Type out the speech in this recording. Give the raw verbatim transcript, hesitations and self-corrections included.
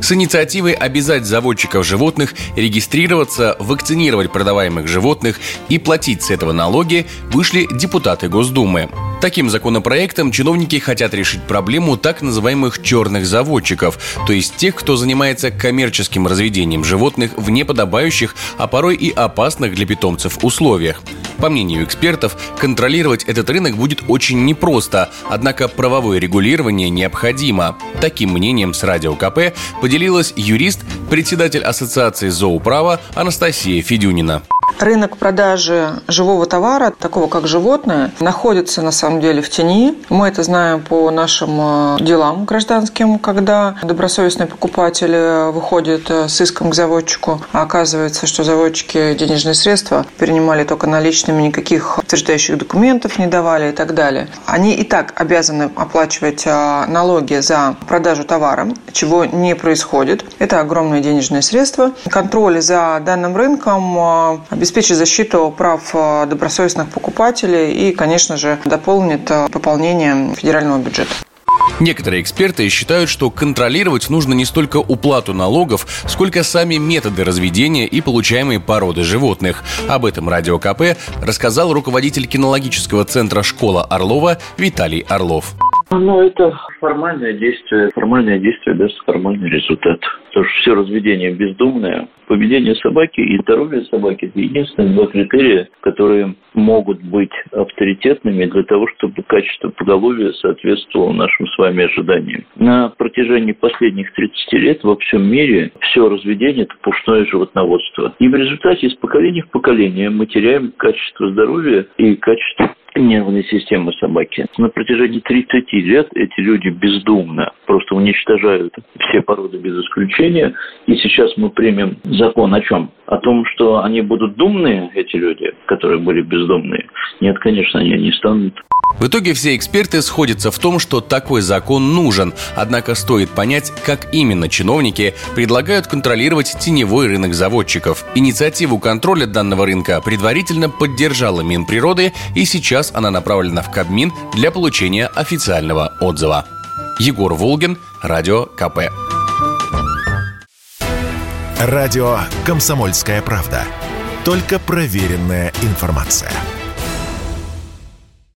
С инициативой обязать заводчиков животных регистрироваться, вакцинировать продаваемых животных и платить с этого налоги вышли депутаты Госдумы. Таким законопроектом чиновники хотят решить проблему так называемых черных заводчиков, то есть тех, кто занимается коммерческим разведением животных в неподобающих, а порой и опасных для питомцев условиях. По мнению экспертов, контролировать этот рынок будет очень непросто, однако правовое регулирование необходимо. Таким мнением с Радио КП поделилась юрист, председатель Ассоциации «Зоуправо» Анастасия Федюнина. Рынок продажи живого товара, такого как животное, находится на самом деле в тени. Мы это знаем по нашим делам гражданским, когда добросовестный покупатель выходит с иском к заводчику, а оказывается, что заводчики денежные средства перенимали только наличными, никаких подтверждающих документов не давали и так далее. Они и так обязаны оплачивать налоги за продажу товара, чего не происходит. Это огромные денежные средства. Контроль за данным рынком обеспечит защиту прав добросовестных покупателей и, конечно же, дополнит пополнение федерального бюджета. Некоторые эксперты считают, что контролировать нужно не столько уплату налогов, сколько сами методы разведения и получаемые породы животных. Об этом Радио КП рассказал руководитель кинологического центра «Школа Орлова» Виталий Орлов. Ну, это формальное действие. Формальное действие даст формальный результат. Потому что все разведение бездумное. Поведение собаки и здоровье собаки – это единственные два критерия, которые могут быть авторитетными для того, чтобы качество поголовья соответствовало нашим с вами ожиданиям. На протяжении последних тридцати лет во всем мире все разведение – это пушное животноводство. И в результате из поколения в поколение мы теряем качество здоровья и качество нервной системы собаки. На протяжении тридцати лет эти люди бездумно просто уничтожают все породы без исключения. И сейчас мы примем закон о чем? О том, что они будут думные, эти люди, которые были бездумные. Нет, конечно, они не станут. В итоге все эксперты сходятся в том, что такой закон нужен. Однако стоит понять, как именно чиновники предлагают контролировать теневой рынок заводчиков. Инициативу контроля данного рынка предварительно поддержала Минприроды, и сейчас она направлена в Кабмин для получения официального отзыва. Егор Волгин, Радио КП. Радио «Комсомольская правда». Только проверенная информация.